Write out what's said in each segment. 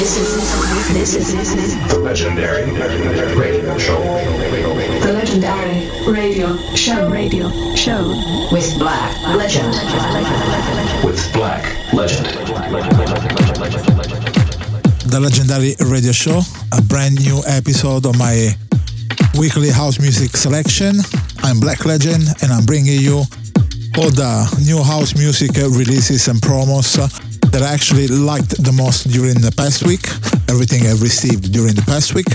This is The Legendary Radio Show. The Legendary Radio Show with Black Legend. The Legendary Radio Show, a brand new episode of my weekly house music selection. I'm Black Legend and I'm bringing you all the new house music releases and promos that I actually liked the most during the past week, everything I've received during the past week.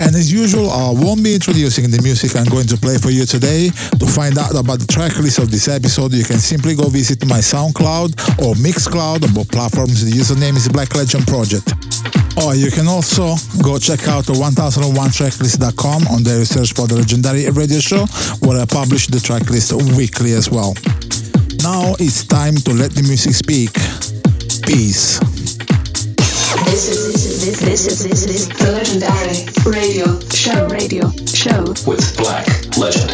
And as usual, I won't be introducing the music I'm going to play for you today. To find out about the track list of this episode, you can simply go visit my SoundCloud or MixCloud on both platforms. The username is Black Legend Project. Or you can also go check out 1001tracklist.com on the research for the Legendary Radio Show, where I publish the track list weekly as well. Now it's time to let the music speak. Peace. This is the Legendary Radio Show with Black Legend.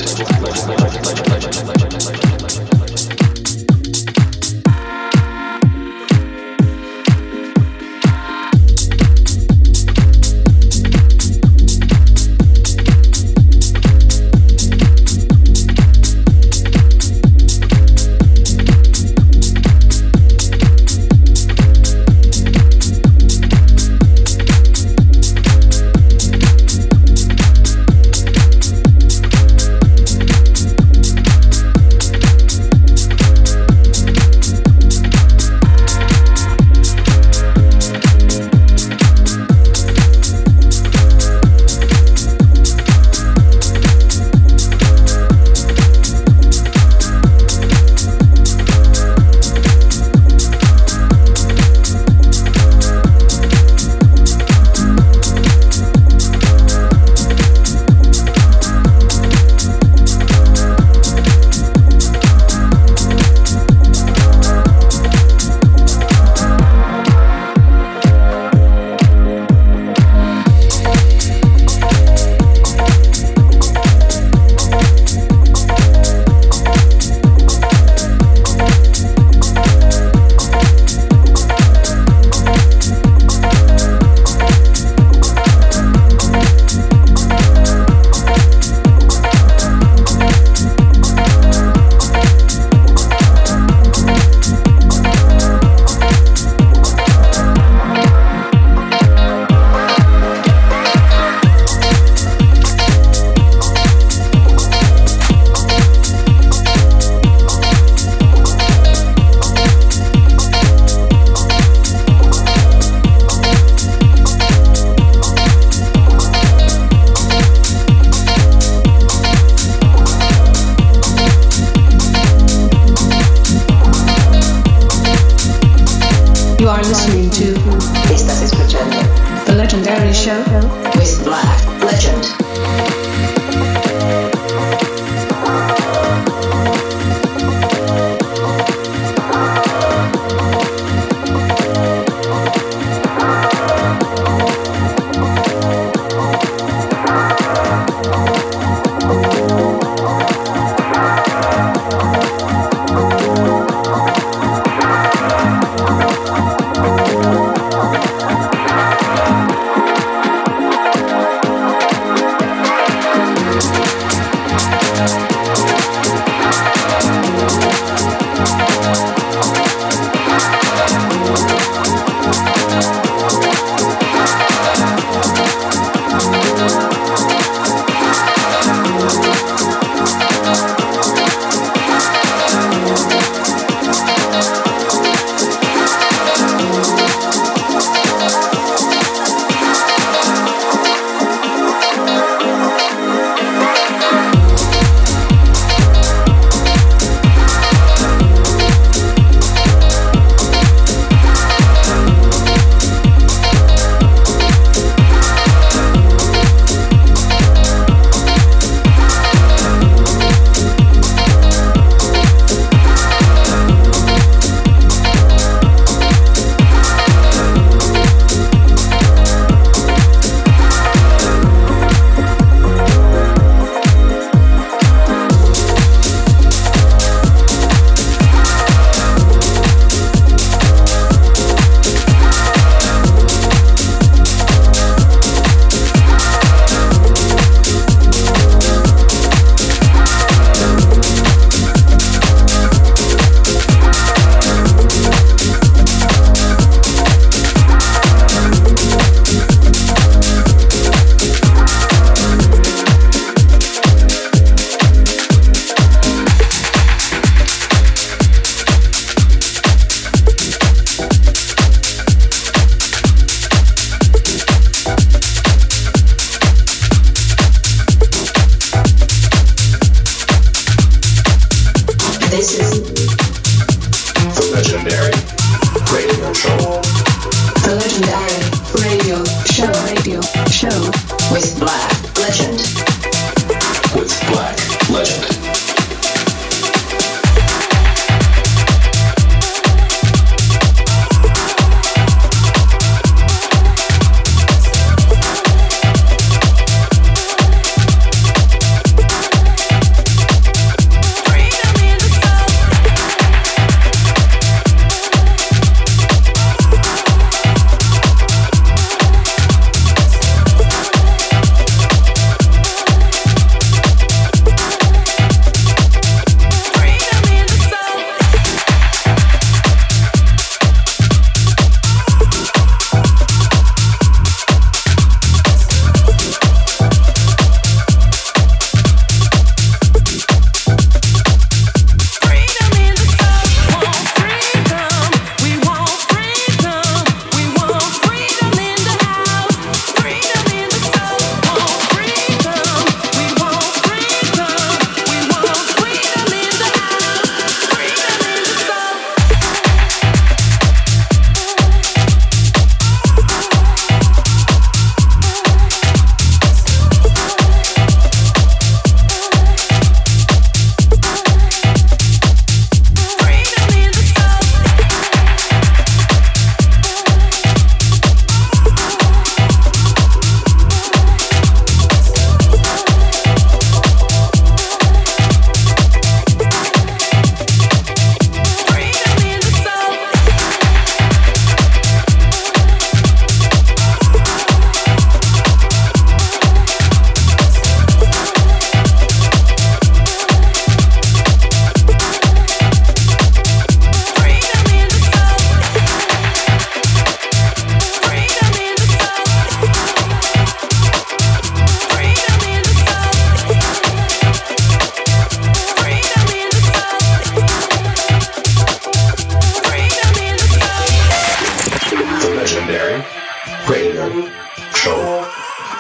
Radio Show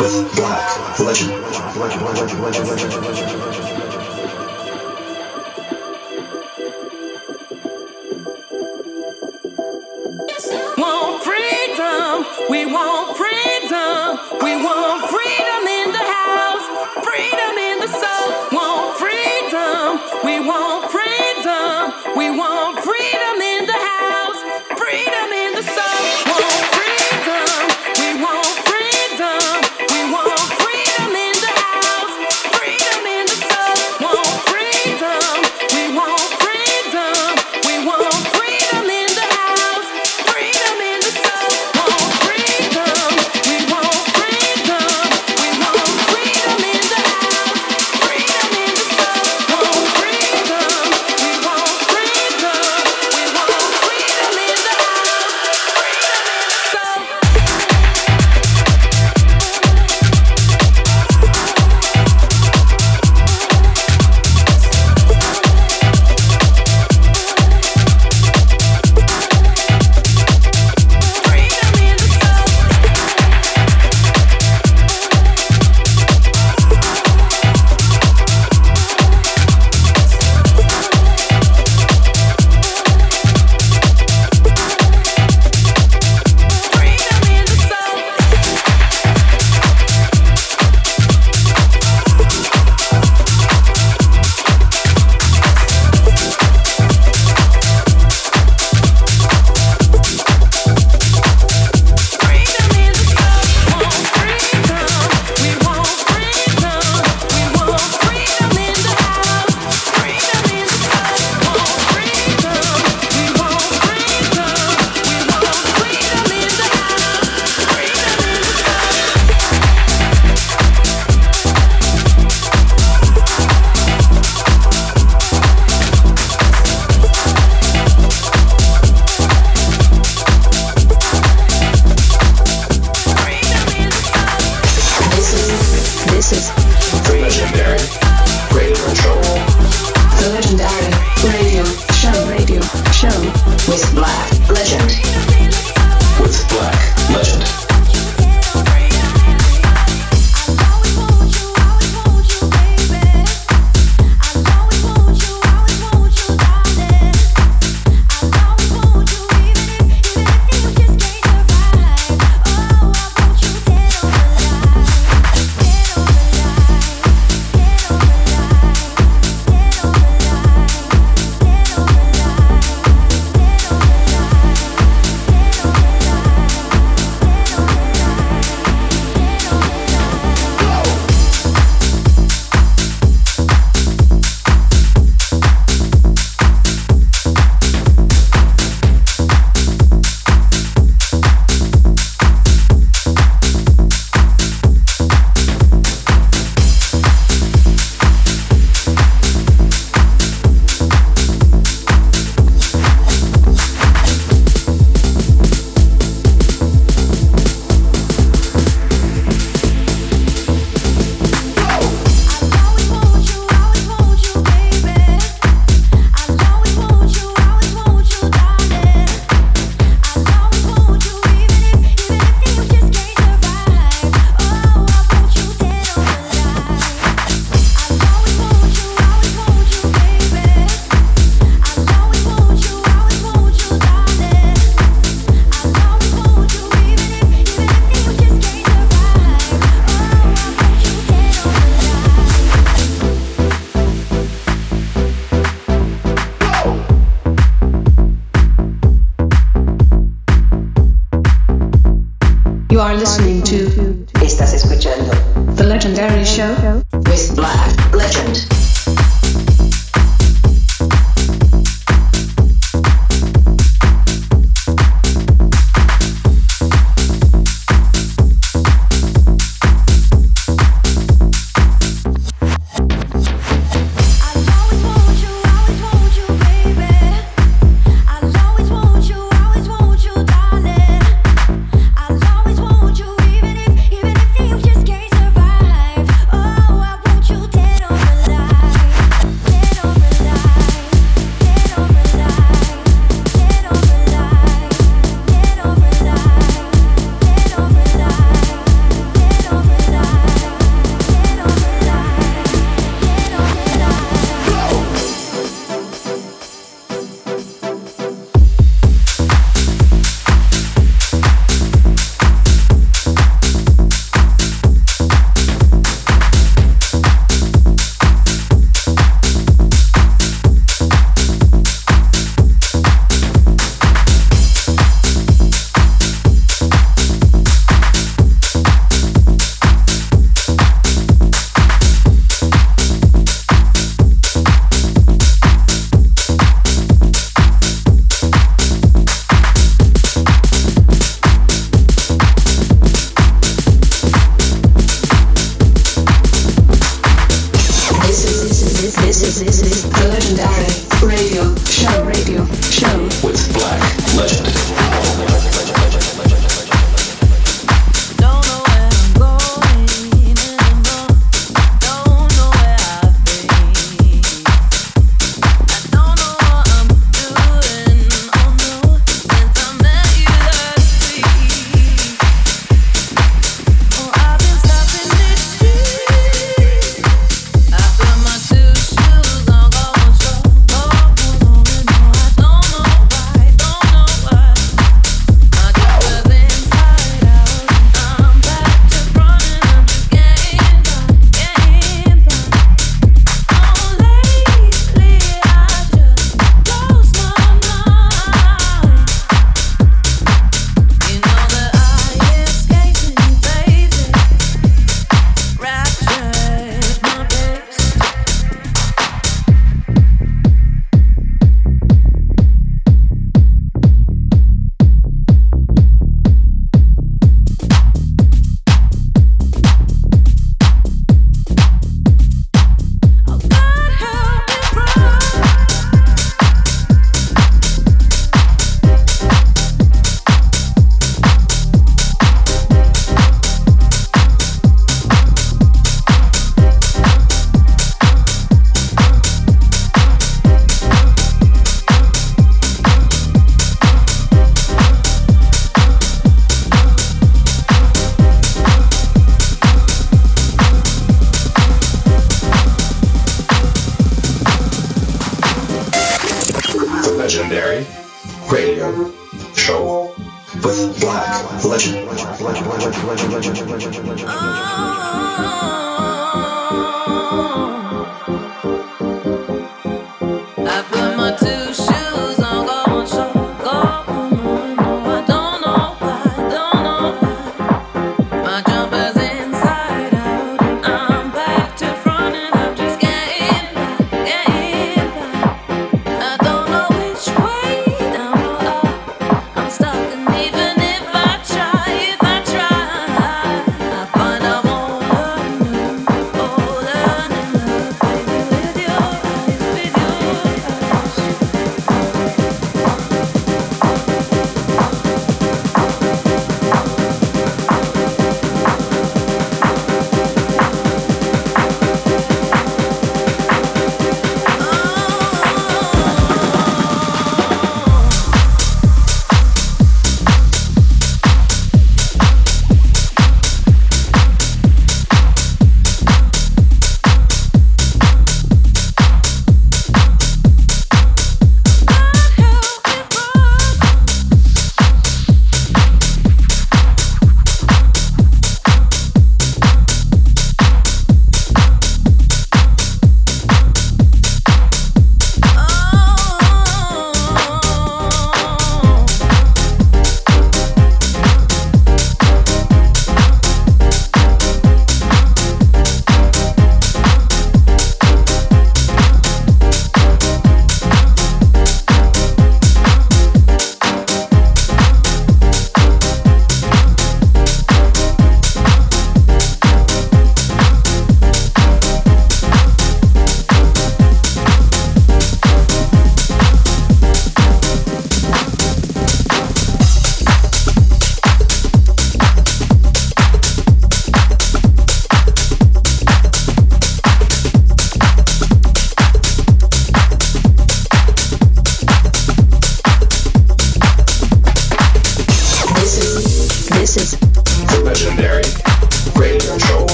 with Black Legend.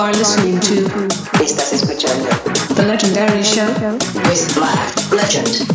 are listening to The Legendary Show with Black Legend.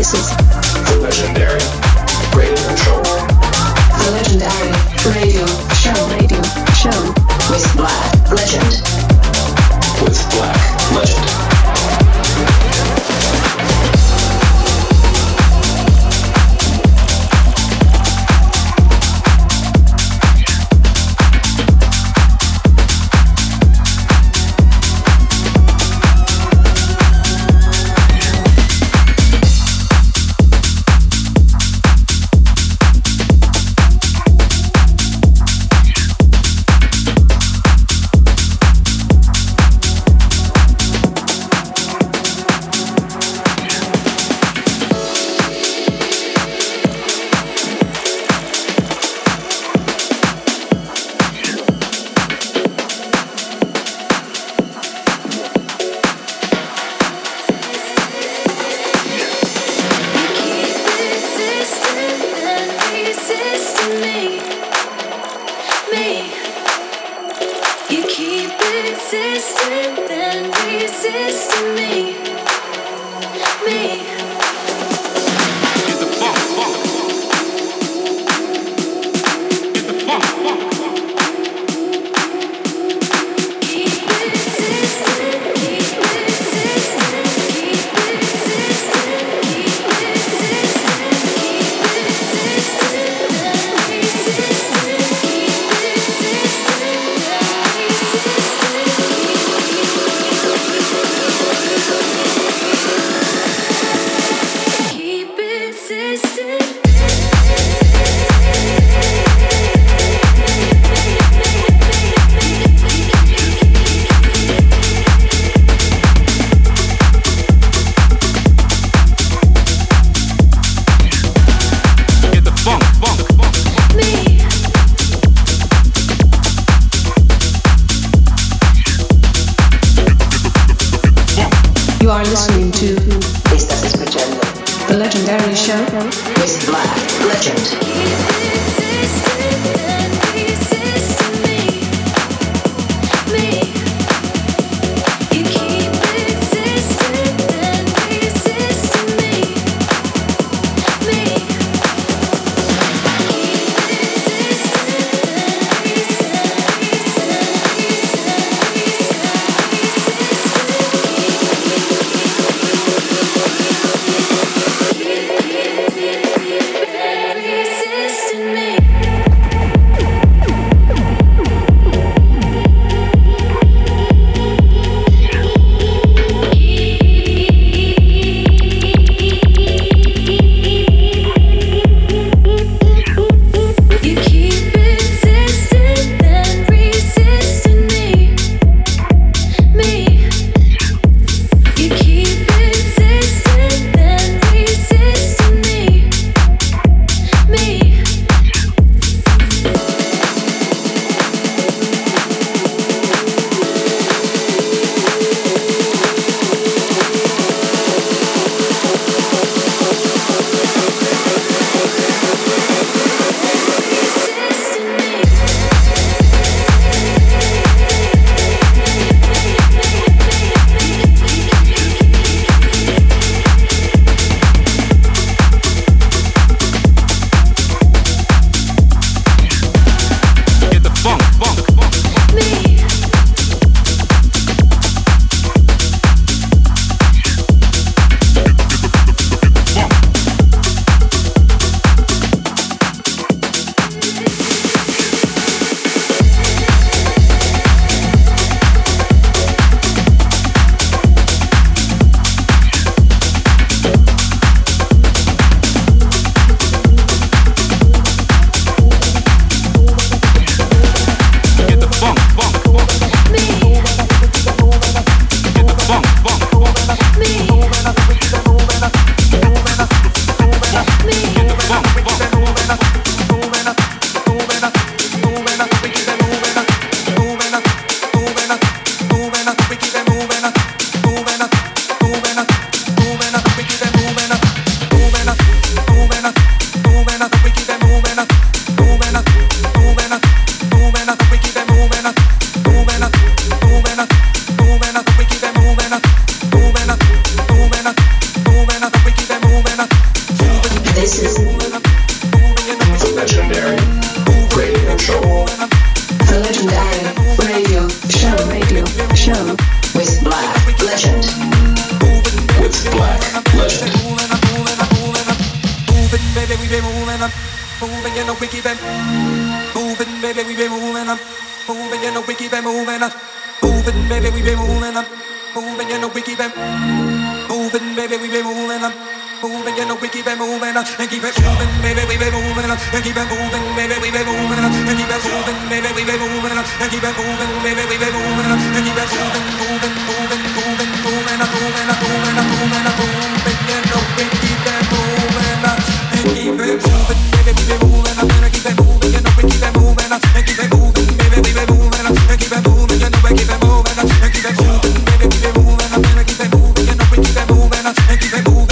This is The Legendary Radio Show. The Legendary Radio Show. Radio Show. With Black Legend. With Black Legend. Moving up. The Legendary Radio Show. The Legendary Radio Show. Radio Show with Black Legend. With Black Legend. Moving, baby, we been moving up. Moving in the wiki band. Moving, baby, we been moving up. Moving in the wiki band, moving up. Moving, baby, we been moving up. Moving in the wiki band. Moving, baby, we been moving up. Moving, you know we keep it moving up and keep it moving, baby, we be moving up and keep it moving, baby, we be moving up and keep it moving, baby, we be moving up and keep it moving, baby, we be moving up and keep it moving, moving, moving, moving, moving, moving, moving, moving, moving, you know we keep it moving up and keep it moving, baby, we be moving up and keep it moving, you know we keep it moving up and keep it moving, baby, we be moving up and keep it moving, you know we keep it moving up and keep it moving, baby, we be moving up and keep it moving, you know we keep it moving up and keep it moving.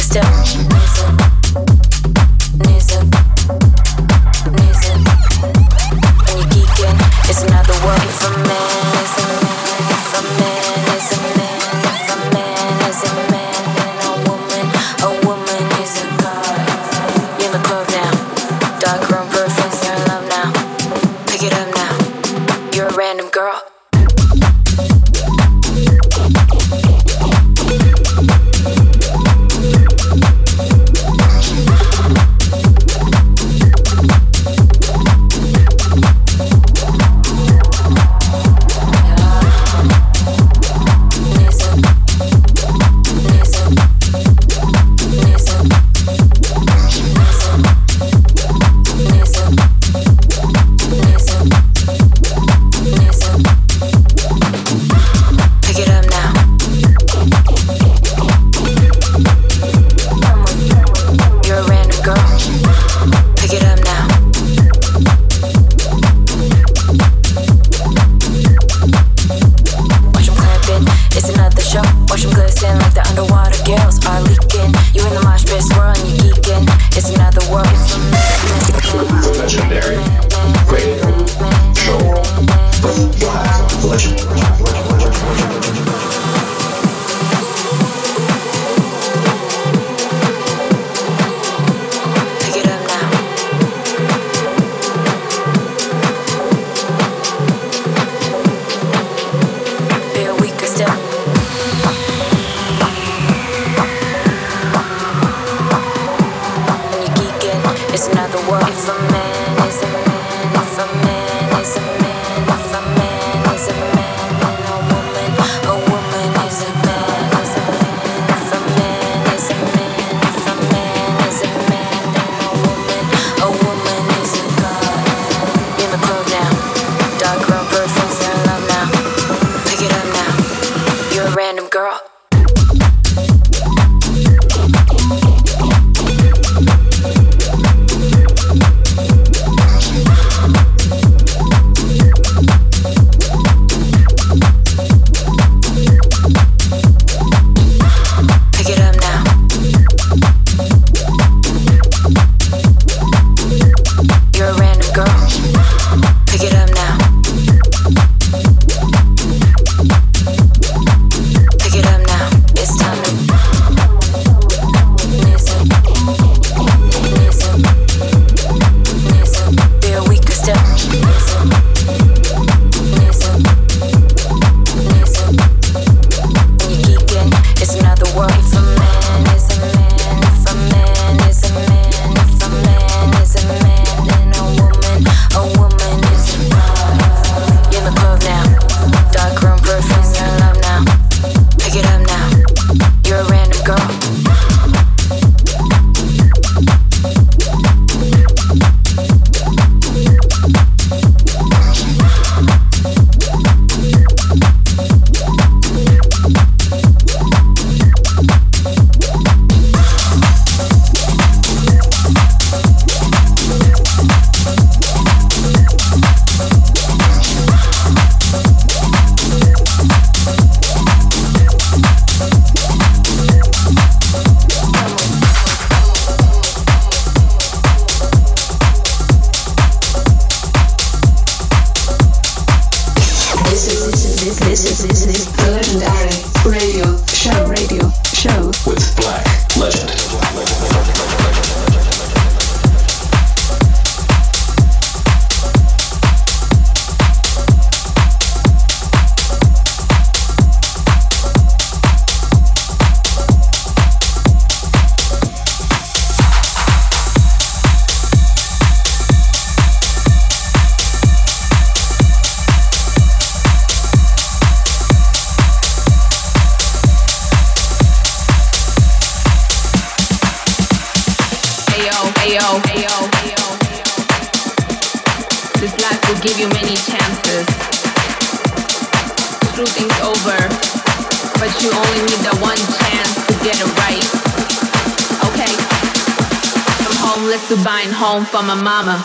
Still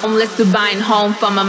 Homeless to buying home for my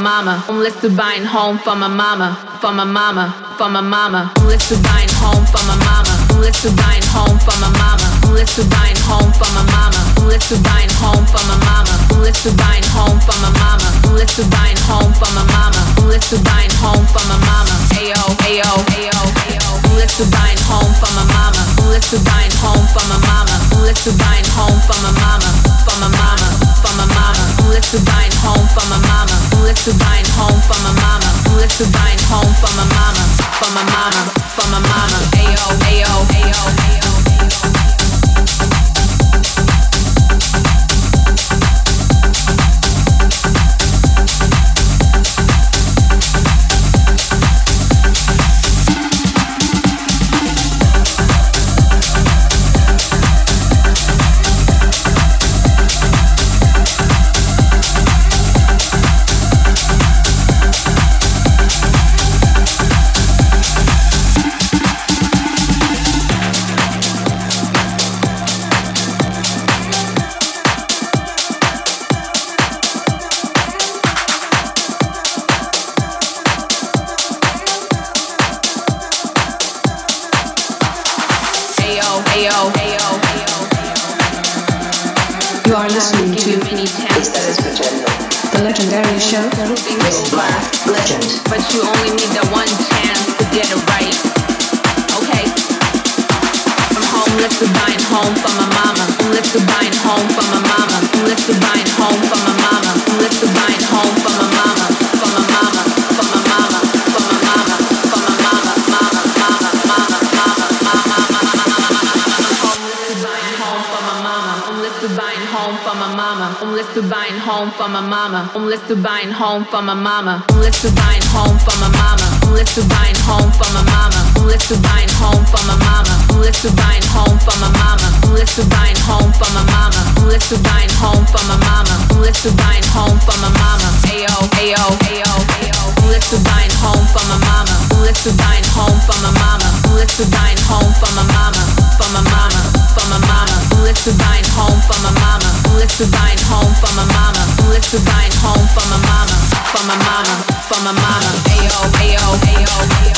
mama. Homeless Homeless to buying home for my mama. Homeless to buying home for my mama. Homeless to buying home for my mama. Homeless to buying home for my mama. Homeless to buying home for my mama. Homeless to buying home for my mama. Homeless to buying home for my mama. Homeless to buying home for my mama. Homeless to buying home for my mama. Ayo, ayo, ayo, ayo. Homeless to buying home for my mama. Homeless to buying home for my mama. Homeless to buying home for my mama. For my mama. For my mama. Homeless to buying home for my mama. Homeless to buying home for my mama. Homeless to buying home for my mama. For my mama. For my mama. Ayo, ayo, ayo, ayo.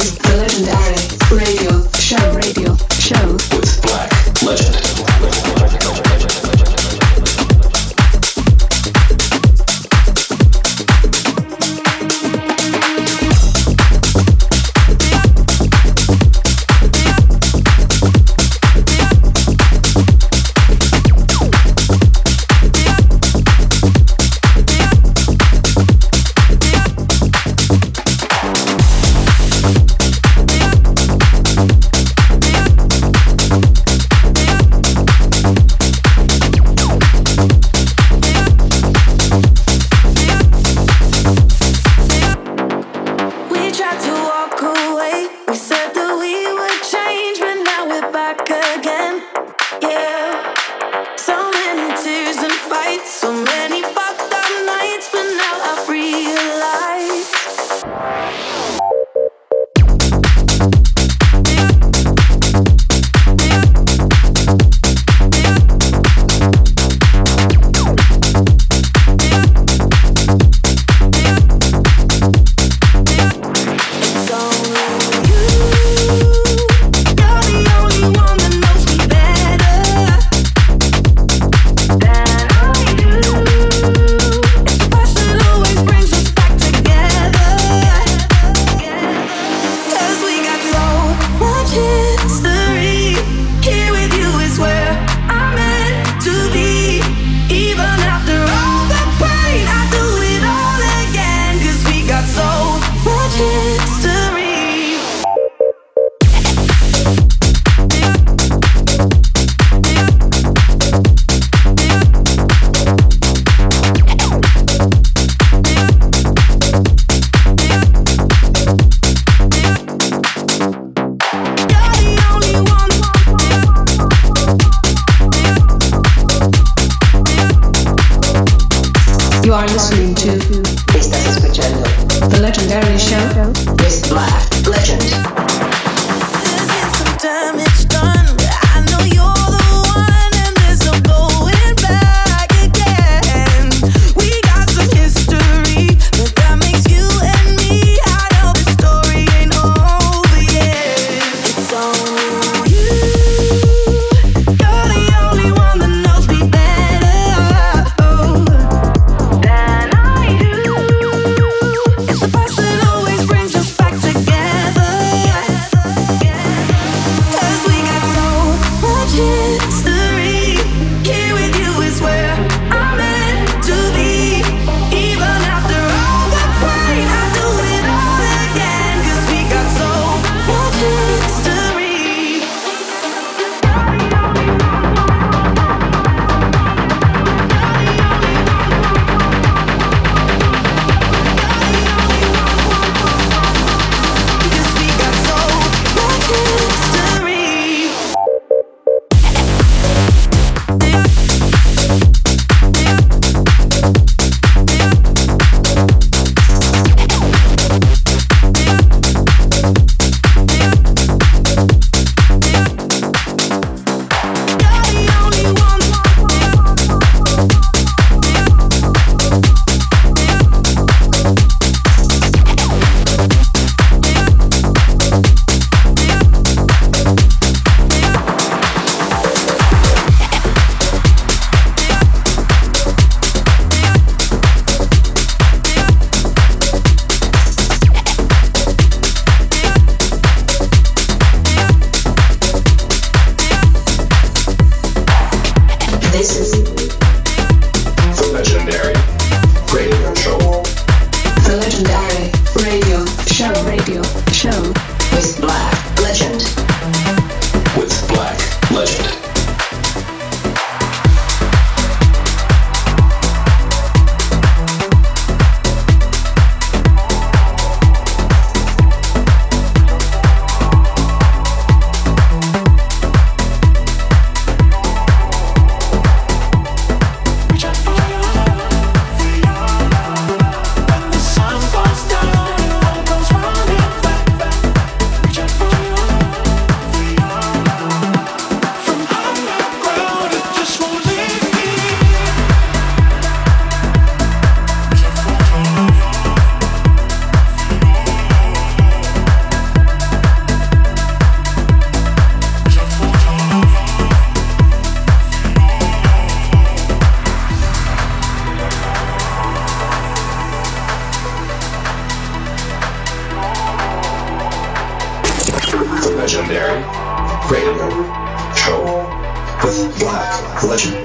The Legendary Radio Show. Radio Show with Black Legend. The Legendary Radio Show with Black Legend.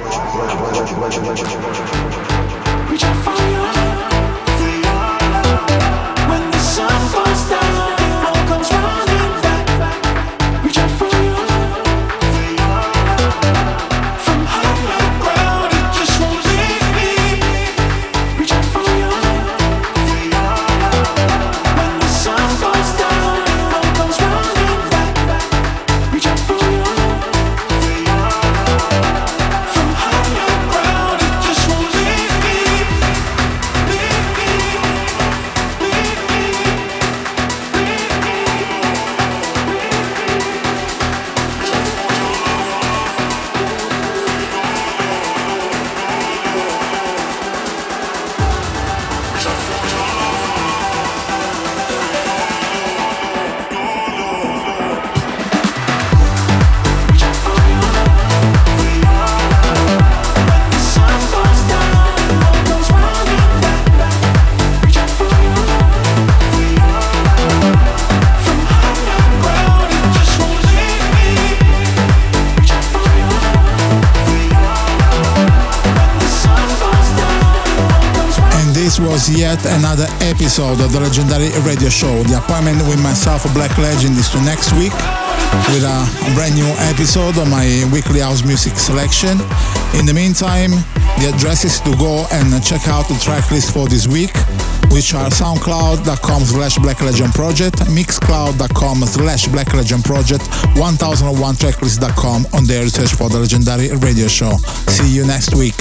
Reach out for your love, for your love. When the sun goes down, it all comes running back. Reach out for your love, for your love. From higher ground, it just won't leave me. Reach out for your love, for your love. When the sun goes down, it all comes running back. Reach out for your love, for your love. From higher ground, it just won't leave me. Leave me, leave me, leave me, leave me. And this was yet another episode of the Legendary Radio Show. The appointment with myself, Black Legend, is to next week with a brand new episode of my weekly house music selection. In the meantime, the address is to go and check out the track list for this week, which are soundcloud.com/Black Legend Project, mixcloud.com/Black Legend Project, 1001tracklist.com on their search for the Legendary Radio Show. See you next week.